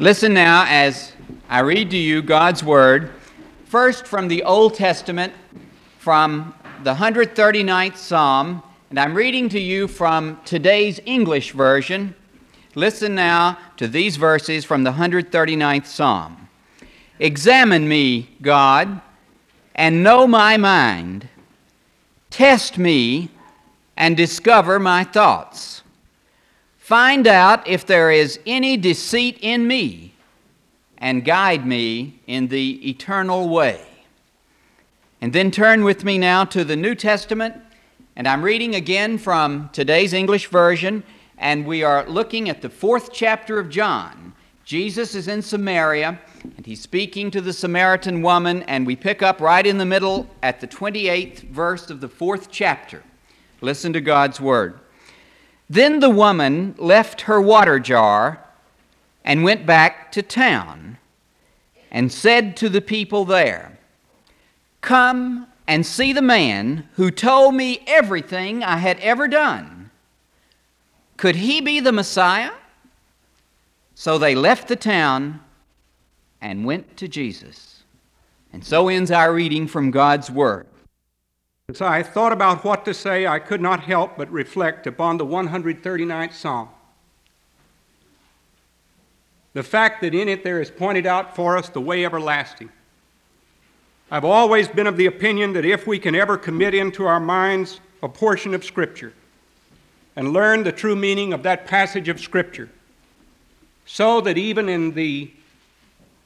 Listen now as I read to you God's Word, first from the Old Testament, from the 139th Psalm, and I'm reading to you from today's English version. Listen now to these verses from the 139th Psalm. Examine me, God, and know my mind. Test me and discover my thoughts. Find out if there is any deceit in me, and guide me in the eternal way. And then turn with me now to the New Testament, and I'm reading again from today's English version, and we are looking at the 4th chapter of John. Jesus is in Samaria, and he's speaking to the Samaritan woman, and we pick up right in the middle at the 28th verse of the 4th chapter. Listen to God's Word. Then the woman left her water jar and went back to town and said to the people there, "Come and see the man who told me everything I had ever done. Could he be the Messiah?" So they left the town and went to Jesus. And so ends our reading from God's Word. As I thought about what to say, I could not help but reflect upon the 139th Psalm. The fact that in it there is pointed out for us the way everlasting. I've always been of the opinion that if we can ever commit into our minds a portion of Scripture and learn the true meaning of that passage of Scripture, so that even in the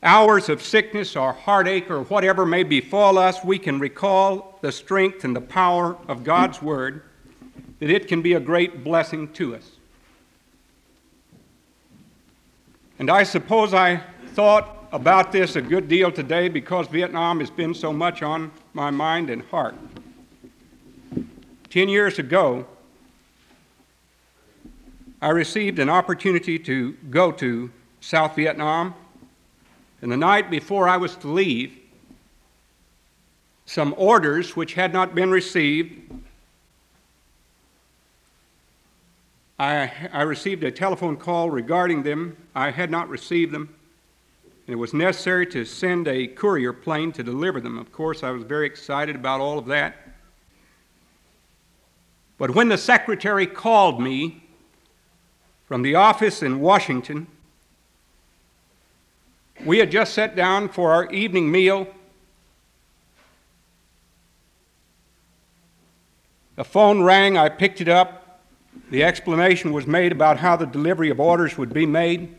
hours of sickness or heartache or whatever may befall us, we can recall the strength and the power of God's Word, that it can be a great blessing to us. And I suppose I thought about this a good deal today because Vietnam has been so much on my mind and heart. 10 years ago, I received an opportunity to go to South Vietnam. And the night before I was to leave, some orders which had not been received, I received a telephone call regarding them. I had not received them, and it was necessary to send a courier plane to deliver them. Of course, I was very excited about all of that. But when the secretary called me from the office in Washington, we had just sat down for our evening meal. The phone rang. I picked it up. The explanation was made about how the delivery of orders would be made.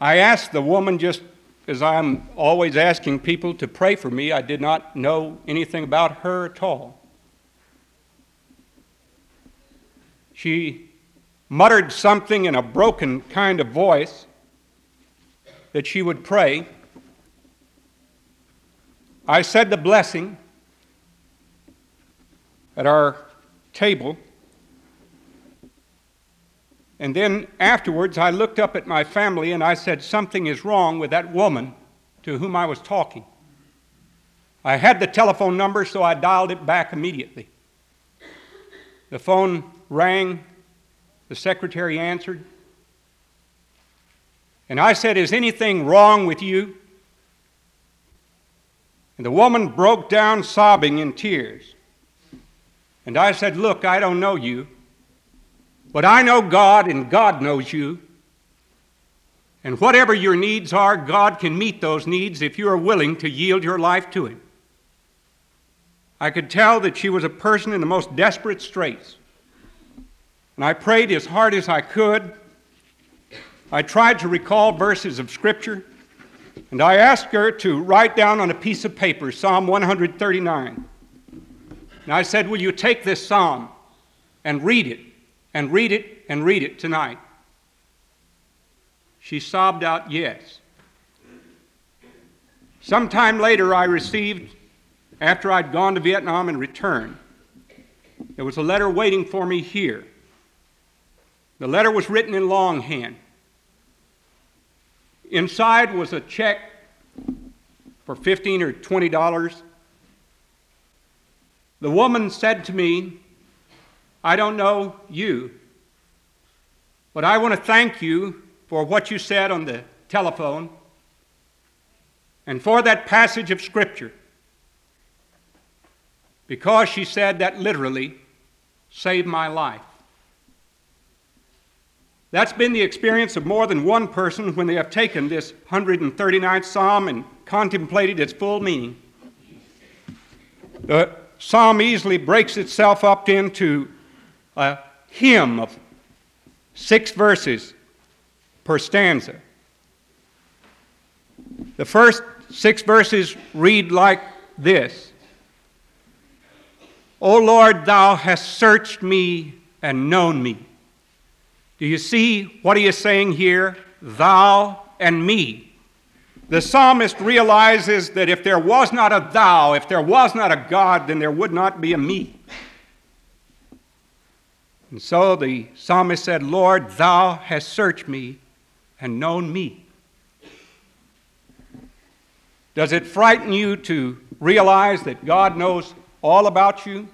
I asked the woman, just as I'm always asking people, to pray for me. I did not know anything about her at all. She muttered something in a broken kind of voice that she would pray. I said the blessing at our table, and then afterwards I looked up at my family and I said, something is wrong with that woman to whom I was talking. I had the telephone number, so I dialed it back immediately. The phone rang. The secretary answered, and I said, "Is anything wrong with you?" And the woman broke down sobbing in tears. And I said, "Look, I don't know you, but I know God, and God knows you. And whatever your needs are, God can meet those needs if you are willing to yield your life to Him." I could tell that she was a person in the most desperate straits. And I prayed as hard as I could. I tried to recall verses of Scripture, and I asked her to write down on a piece of paper Psalm 139. And I said, "Will you take this psalm and read it, and read it, and read it tonight?" She sobbed out, "Yes." Sometime later I received, after I'd gone to Vietnam and returned, there was a letter waiting for me here. The letter was written in longhand. Inside was a check for $15 or $20. The woman said to me, "I don't know you, But I want to thank you for what you said on the telephone and for that passage of Scripture, because she said that literally saved my life. That's been the experience of more than one person when they have taken this 139th Psalm and contemplated its full meaning. The Psalm easily breaks itself up into a hymn of 6 verses per stanza. The first 6 verses read like this: O Lord, thou hast searched me and known me. Do you see what he is saying here? Thou and me. The psalmist realizes that if there was not a thou, if there was not a God, then there would not be a me. And so the psalmist said, Lord, thou hast searched me and known me. Does it frighten you to realize that God knows all about you?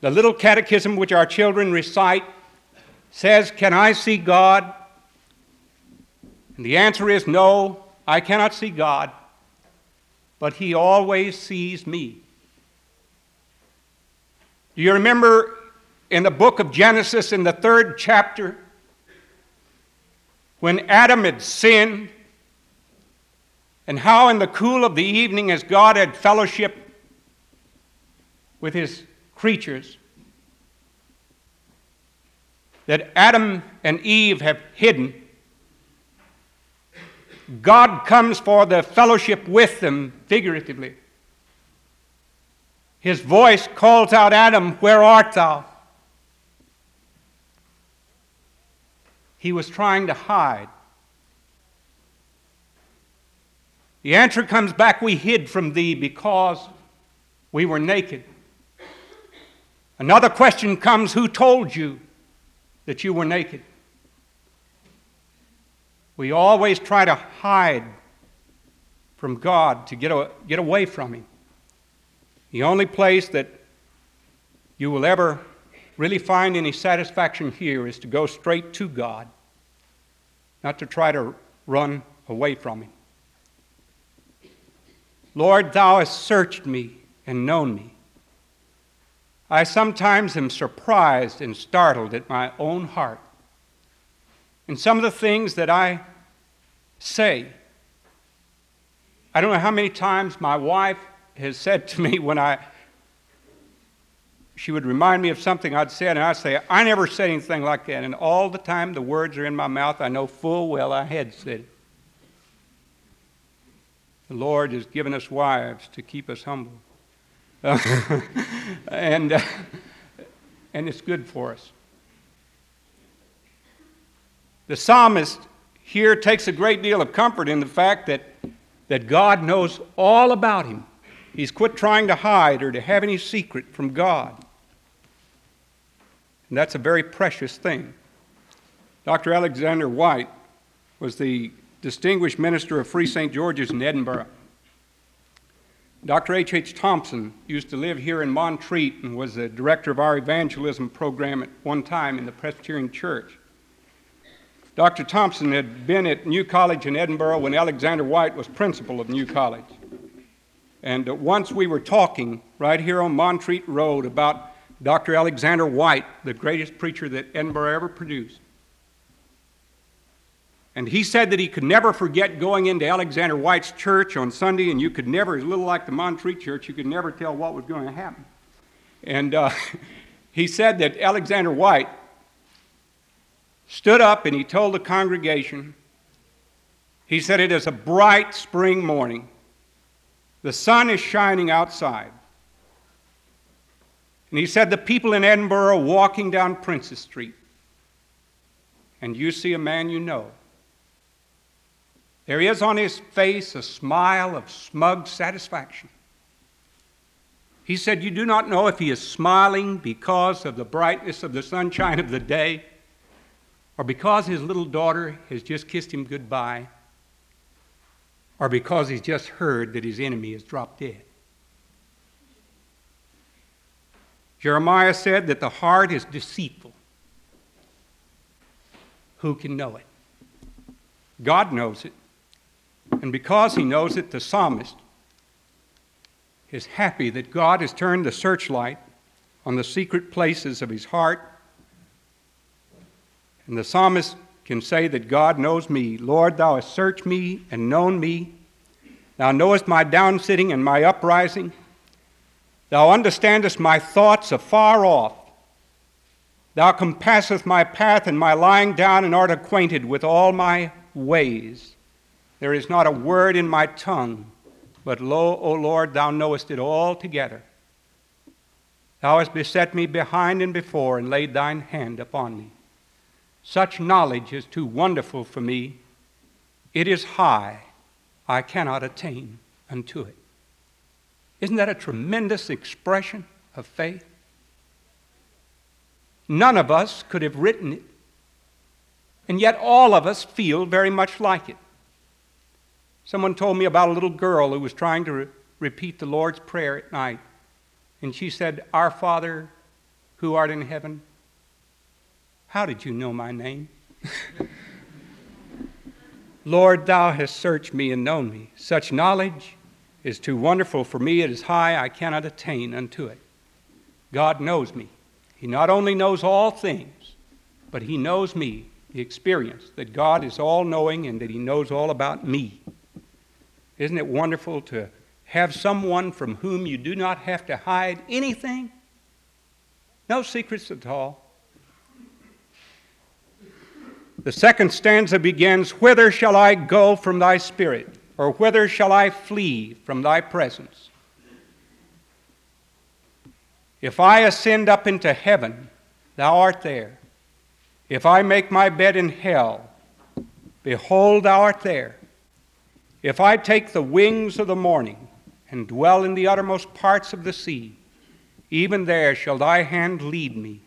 The little catechism which our children recite says, can I see God? And the answer is no, I cannot see God, but he always sees me. Do you remember in the book of Genesis, in the 3rd chapter, when Adam had sinned, and how in the cool of the evening, as God had fellowship with his creatures, that Adam and Eve have hidden, God comes for the fellowship with them, figuratively. His voice calls out, Adam, where art thou? He was trying to hide. The answer comes back, we hid from thee because we were naked. Another question comes, who told you that you were naked? We always try to hide from God to get away from him. The only place that you will ever really find any satisfaction here is to go straight to God, not to try to run away from him. Lord, thou hast searched me and known me. I sometimes am surprised and startled at my own heart and some of the things that I say. I don't know how many times my wife has said to me when she would remind me of something I'd said, and I'd say, I never said anything like that. And all the time the words are in my mouth, I know full well I had said it. The Lord has given us wives to keep us humble. And it's good for us. The psalmist here takes a great deal of comfort in the fact that God knows all about him. He's quit trying to hide or to have any secret from God. And that's a very precious thing. Dr. Alexander White was the distinguished minister of Free St. George's in Edinburgh. Dr. H.H. Thompson used to live here in Montreat and was the director of our evangelism program at one time in the Presbyterian Church. Dr. Thompson had been at New College in Edinburgh when Alexander White was principal of New College. And once we were talking right here on Montreat Road about Dr. Alexander White, the greatest preacher that Edinburgh ever produced. And he said that he could never forget going into Alexander White's church on Sunday, and you could never, it's a little like the Montreat church, you could never tell what was going to happen. And he said that Alexander White stood up and he told the congregation, he said, it is a bright spring morning. The sun is shining outside. And he said, the people in Edinburgh are walking down Princess Street, and you see a man you know. There is on his face a smile of smug satisfaction. He said, you do not know if he is smiling because of the brightness of the sunshine of the day or because his little daughter has just kissed him goodbye or because he's just heard that his enemy has dropped dead. Jeremiah said that the heart is deceitful. who can know it? God knows it. And because he knows it, the psalmist is happy that God has turned the searchlight on the secret places of his heart. And the psalmist can say that God knows me. Lord, thou hast searched me and known me. Thou knowest my downsitting and my uprising. Thou understandest my thoughts afar off. Thou compassest my path and my lying down, and art acquainted with all my ways. There is not a word in my tongue, but lo, O Lord, thou knowest it all together. Thou hast beset me behind and before, and laid thine hand upon me. Such knowledge is too wonderful for me. It is high. I cannot attain unto it. Isn't that a tremendous expression of faith? None of us could have written it, and yet all of us feel very much like it. Someone told me about a little girl who was trying to repeat the Lord's Prayer at night, and she said, "Our Father, who art in heaven, how did you know my name?" Lord, thou hast searched me and known me. Such knowledge is too wonderful for me. It is high. I cannot attain unto it. God knows me. He not only knows all things, but he knows me, the experience that God is all-knowing and that he knows all about me. Isn't it wonderful to have someone from whom you do not have to hide anything? No secrets at all. The second stanza begins, "Whither shall I go from thy spirit? Or whither shall I flee from thy presence? If I ascend up into heaven, thou art there. If I make my bed in hell, behold, thou art there. If I take the wings of the morning and dwell in the uttermost parts of the sea, even there shall thy hand lead me,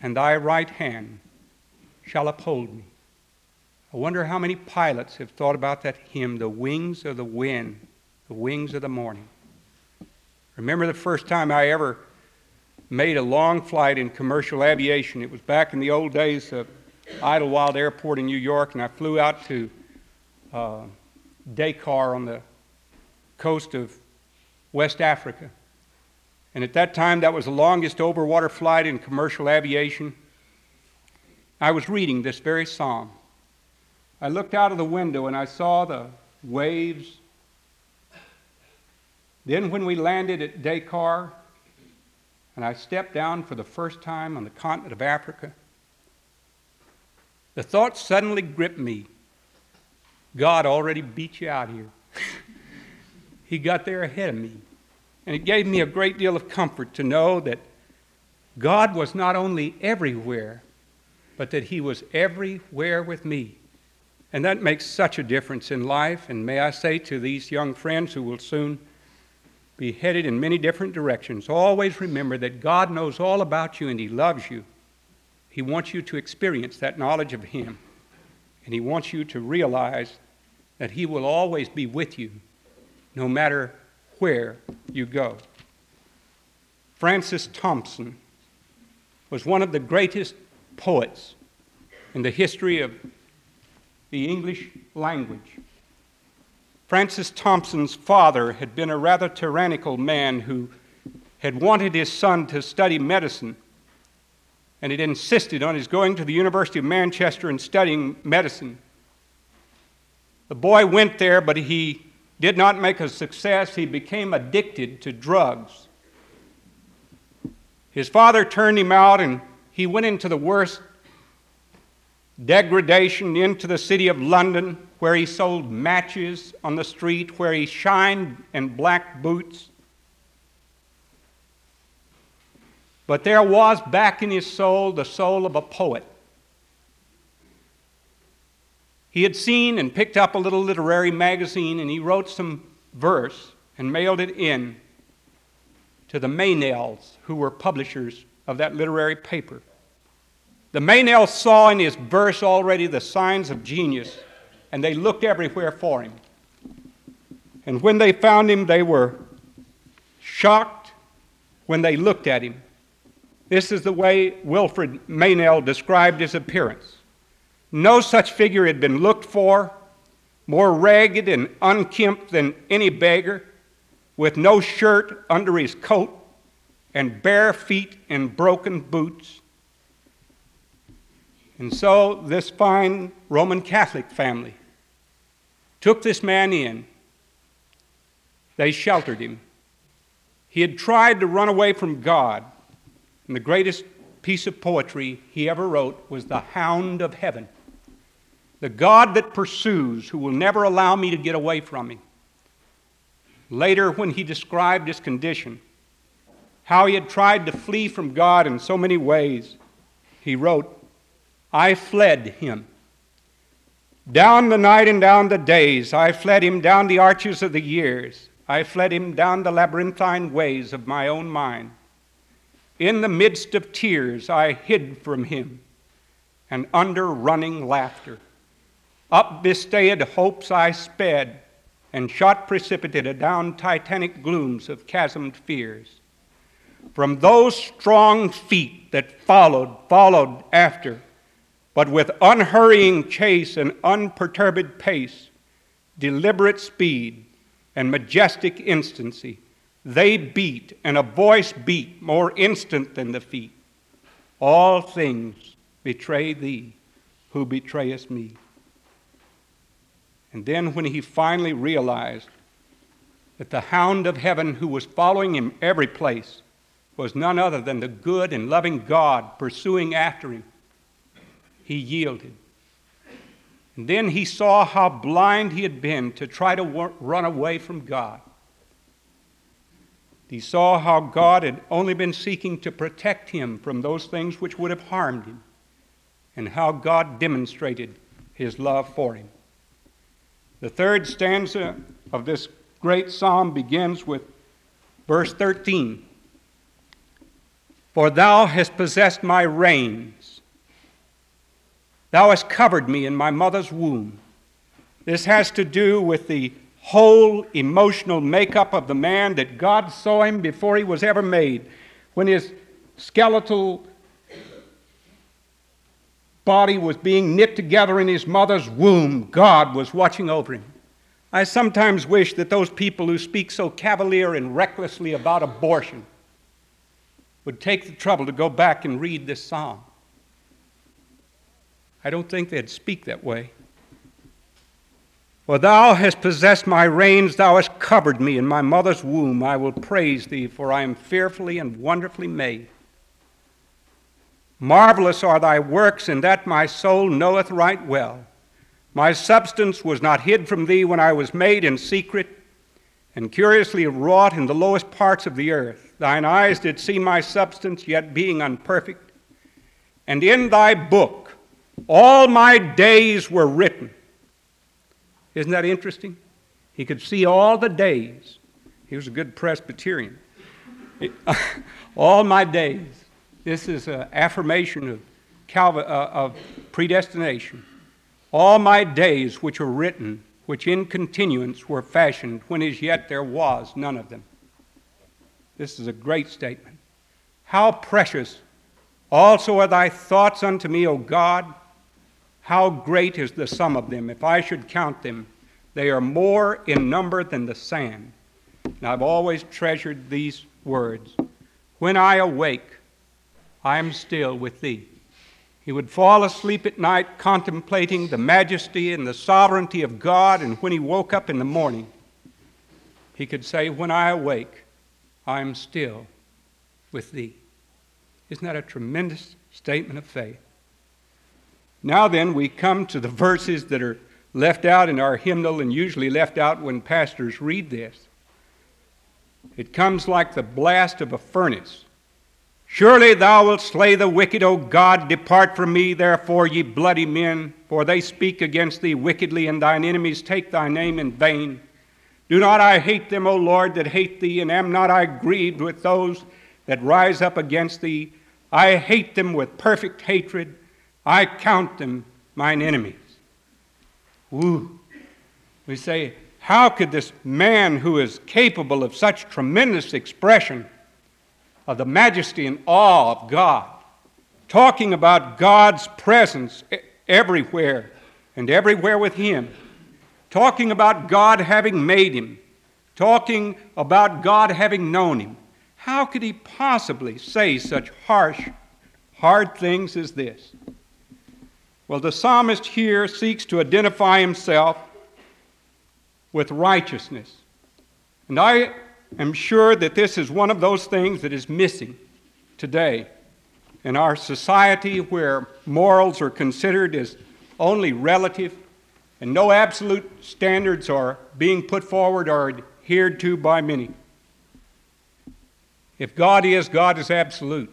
and thy right hand shall uphold me." I wonder how many pilots have thought about that hymn, "The wings of the wind, the wings of the morning." Remember the first time I ever made a long flight in commercial aviation. It was back in the old days of Idlewild Airport in New York, and I flew out to Dakar on the coast of West Africa. And at that time, that was the longest overwater flight in commercial aviation. I was reading this very psalm. I looked out of the window and I saw the waves. Then when we landed at Dakar, and I stepped down for the first time on the continent of Africa, the thought suddenly gripped me, God already beat you out here. He got there ahead of me. And it gave me a great deal of comfort to know that God was not only everywhere, but that he was everywhere with me. And that makes such a difference in life. And may I say to these young friends who will soon be headed in many different directions, always remember that God knows all about you and he loves you. He wants you to experience that knowledge of him. And he wants you to realize that he will always be with you, no matter where you go. Francis Thompson was one of the greatest poets in the history of the English language. Francis Thompson's father had been a rather tyrannical man who had wanted his son to study medicine, and had insisted on his going to the University of Manchester and studying medicine. The boy went there, but he did not make a success. He became addicted to drugs. His father turned him out, and he went into the worst degradation, into the city of London, where he sold matches on the street, where he shined in black boots. But there was back in his soul the soul of a poet. He had seen and picked up a little literary magazine, and he wrote some verse and mailed it in to the Maynells, who were publishers of that literary paper. The Maynells saw in his verse already the signs of genius, and they looked everywhere for him. And when they found him, they were shocked when they looked at him. This is the way Wilfred Meynell described his appearance. No such figure had been looked for, more ragged and unkempt than any beggar, with no shirt under his coat and bare feet and broken boots. And so this fine Roman Catholic family took this man in. They sheltered him. He had tried to run away from God, and the greatest piece of poetry he ever wrote was The Hound of Heaven. The God that pursues, who will never allow me to get away from him. Later, when he described his condition, how he had tried to flee from God in so many ways, he wrote, I fled him. Down the night and down the days, I fled him down the arches of the years. I fled him down the labyrinthine ways of my own mind. In the midst of tears, I hid from him, and under running laughter. Up bestaid hopes I sped, and shot precipitate adown titanic glooms of chasmed fears. From those strong feet that followed after, but with unhurrying chase and unperturbed pace, deliberate speed and majestic instancy, they beat, and a voice beat more instant than the feet. All things betray thee, who betrayest me. And then when he finally realized that the Hound of Heaven who was following him every place was none other than the good and loving God pursuing after him, he yielded. And then he saw how blind he had been to try to run away from God. He saw how God had only been seeking to protect him from those things which would have harmed him, and how God demonstrated his love for him. The third stanza of this great psalm begins with verse 13. For thou hast possessed my reins. Thou hast covered me in my mother's womb. This has to do with the whole emotional makeup of the man, that God saw him before he was ever made. When his skeletal body was being knit together in his mother's womb, God was watching over him. I sometimes wish that those people who speak so cavalier and recklessly about abortion would take the trouble to go back and read this psalm. I don't think they'd speak that way. For thou hast possessed my reins, thou hast covered me in my mother's womb. I will praise thee, for I am fearfully and wonderfully made. Marvelous are thy works, and that my soul knoweth right well. My substance was not hid from thee when I was made in secret, and curiously wrought in the lowest parts of the earth. Thine eyes did see my substance, yet being unperfect. And in thy book all my days were written. Isn't that interesting? He could see all the days. He was a good Presbyterian. All my days. This is an affirmation of predestination. All my days which are written, which in continuance were fashioned, when as yet there was none of them. This is a great statement. How precious also are thy thoughts unto me, O God. How great is the sum of them. If I should count them, they are more in number than the sand. And I've always treasured these words. When I awake, I am still with thee. He would fall asleep at night contemplating the majesty and the sovereignty of God, and when he woke up in the morning, he could say, when I awake, I am still with thee. Isn't that a tremendous statement of faith? Now then, we come to the verses that are left out in our hymnal, and usually left out when pastors read this. It comes like the blast of a furnace. Surely thou wilt slay the wicked, O God. Depart from me, therefore, ye bloody men, for they speak against thee wickedly, and thine enemies take thy name in vain. Do not I hate them, O Lord, that hate thee, and am not I grieved with those that rise up against thee? I hate them with perfect hatred. I count them mine enemies. Woo. We say, how could this man who is capable of such tremendous expression of the majesty and awe of God, talking about God's presence everywhere and everywhere with him, talking about God having made him, talking about God having known him. How could he possibly say such harsh, hard things as this? Well, the psalmist here seeks to identify himself with righteousness. And I am sure that this is one of those things that is missing today in our society, where morals are considered as only relative and no absolute standards are being put forward or adhered to by many. If God is, God is absolute.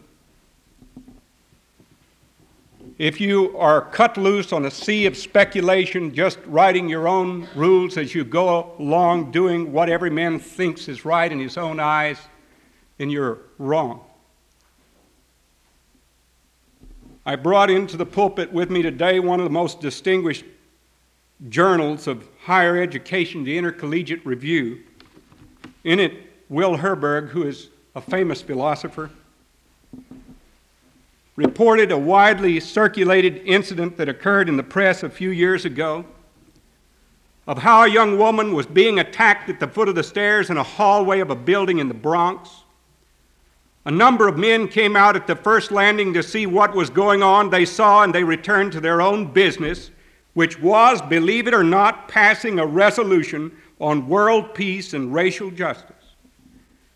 If you are cut loose on a sea of speculation, just writing your own rules as you go along, doing what every man thinks is right in his own eyes, then you're wrong. I brought into the pulpit with me today one of the most distinguished journals of higher education, the Intercollegiate Review. In it, Will Herberg, who is a famous philosopher, reported a widely circulated incident that occurred in the press a few years ago of how a young woman was being attacked at the foot of the stairs in a hallway of a building in the Bronx. A number of men came out at the first landing to see what was going on. They saw and they returned to their own business, which was, believe it or not, passing a resolution on world peace and racial justice.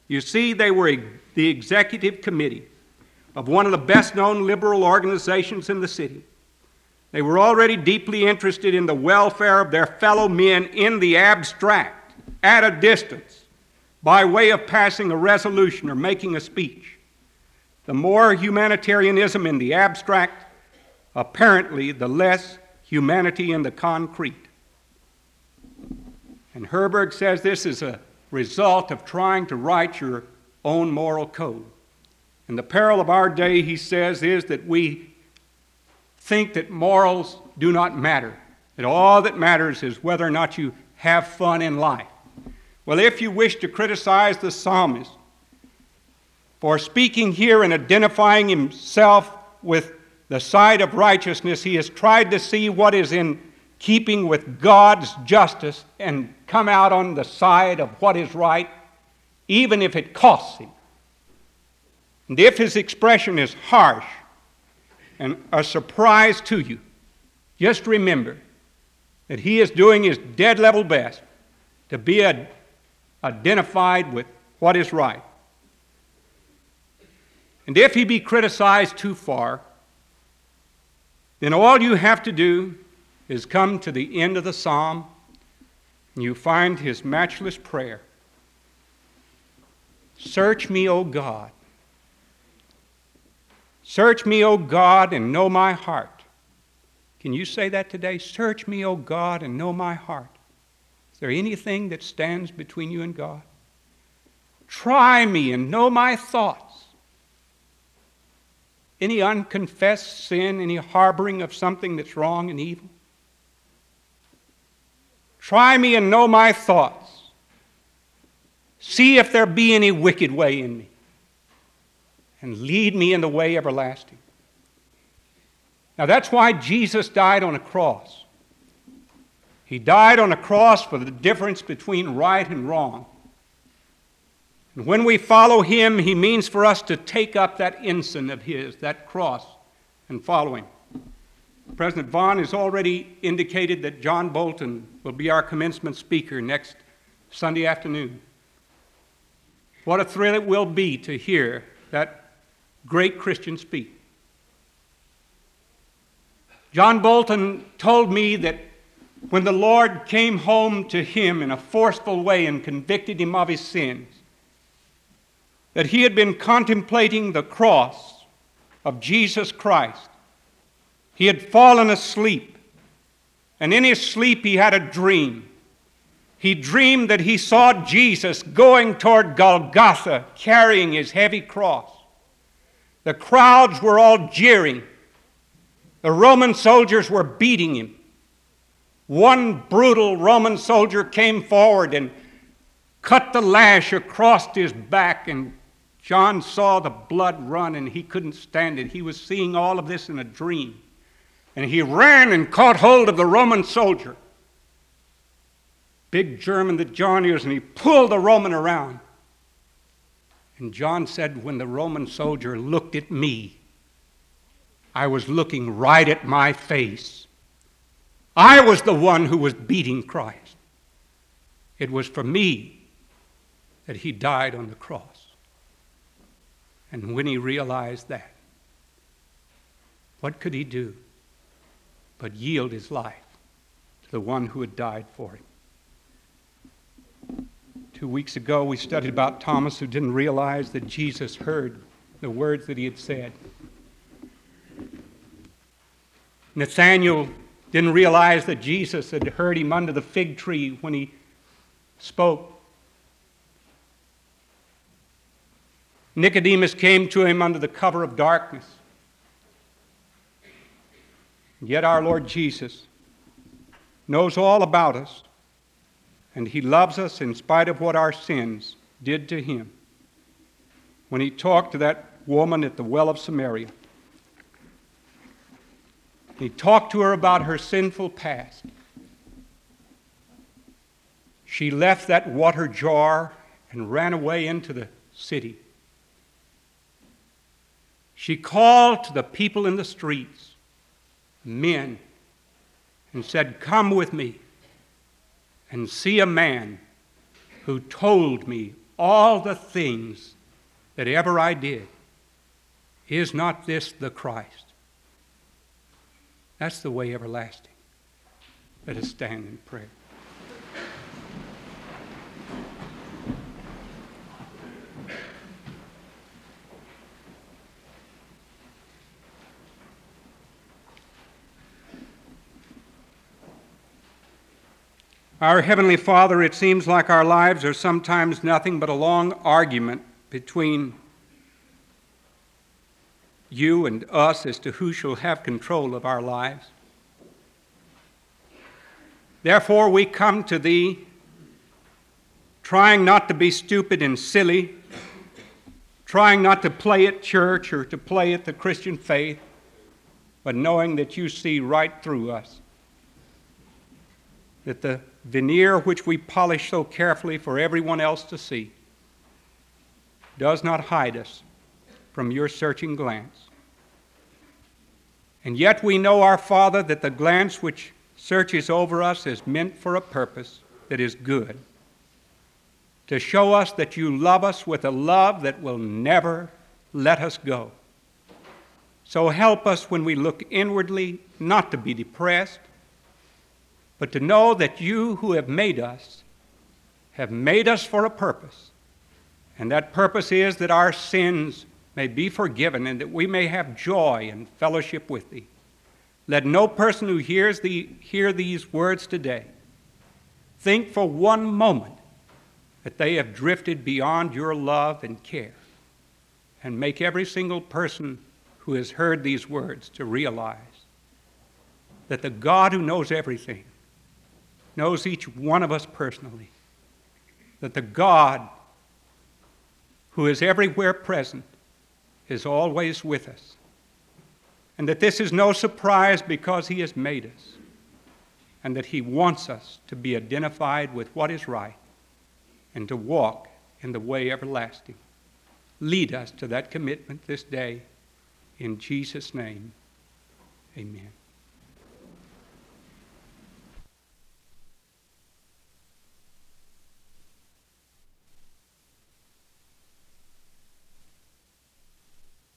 You see, they were the executive committee of one of the best-known liberal organizations in the city. They were already deeply interested in the welfare of their fellow men in the abstract, at a distance, by way of passing a resolution or making a speech. The more humanitarianism in the abstract, apparently the less humanity in the concrete. And Herberg says this is a result of trying to write your own moral code. And the peril of our day, he says, is that we think that morals do not matter, that all that matters is whether or not you have fun in life. Well, if you wish to criticize the psalmist for speaking here and identifying himself with the side of righteousness, he has tried to see what is in keeping with God's justice and come out on the side of what is right, even if it costs him. And if his expression is harsh and a surprise to you, just remember that he is doing his dead level best to be identified with what is right. And if he be criticized too far, then all you have to do is come to the end of the psalm and you find his matchless prayer. Search me, O God. Search me, O God, and know my heart. Can you say that today? Search me, O God, and know my heart. Is there anything that stands between you and God? Try me and know my thoughts. Any unconfessed sin, any harboring of something that's wrong and evil? Try me and know my thoughts. See if there be any wicked way in me, and lead me in the way everlasting. Now that's why Jesus died on a cross. He died on a cross for the difference between right and wrong. And when we follow him, he means for us to take up that ensign of his, that cross, and follow him. President Vaughn has already indicated that John Bolton will be our commencement speaker next Sunday afternoon. What a thrill it will be to hear that great Christian speak. John Bolton told me that when the Lord came home to him in a forceful way and convicted him of his sins, that he had been contemplating the cross of Jesus Christ. He had fallen asleep, and in his sleep he had a dream. He dreamed that he saw Jesus going toward Golgotha, carrying his heavy cross. The crowds were all jeering. The Roman soldiers were beating him. One brutal Roman soldier came forward and cut the lash across his back, and John saw the blood run, and he couldn't stand it. He was seeing all of this in a dream. and he ran and caught hold of the Roman soldier. Big German that John is, and he pulled the Roman around. And John said, when the Roman soldier looked at me, I was looking right at my face. I was the one who was beating Christ. It was for me that he died on the cross. And when he realized that, what could he do but yield his life to the one who had died for him? 2 weeks ago, we studied about Thomas, who didn't realize that Jesus heard the words that he had said. Nathanael didn't realize that Jesus had heard him under the fig tree when he spoke. Nicodemus came to him under the cover of darkness. Yet our Lord Jesus knows all about us, and he loves us in spite of what our sins did to him. When he talked to that woman at the well of Samaria, he talked to her about her sinful past. She left that water jar and ran away into the city. She called to the people in the streets, men, and said, "Come with me and see a man who told me all the things that ever I did. Is not this the Christ?" That's the way everlasting. Let us stand in prayer. Our Heavenly Father, it seems like our lives are sometimes nothing but a long argument between you and us as to who shall have control of our lives. Therefore, we come to Thee trying not to be stupid and silly, trying not to play at church or to play at the Christian faith, but knowing that You see right through us, that the veneer which we polish so carefully for everyone else to see does not hide us from Your searching glance. And yet we know, our Father, that the glance which searches over us is meant for a purpose that is good, to show us that You love us with a love that will never let us go. So help us when we look inwardly not to be depressed, but to know that You who have made us for a purpose. And that purpose is that our sins may be forgiven and that we may have joy and fellowship with Thee. Let no person who hears Thee hear these words today think for one moment that they have drifted beyond Your love and care, and make every single person who has heard these words to realize that the God who knows everything knows each one of us personally, that the God who is everywhere present is always with us, and that this is no surprise because He has made us, and that He wants us to be identified with what is right and to walk in the way everlasting. Lead us to that commitment this day. In Jesus' name, amen.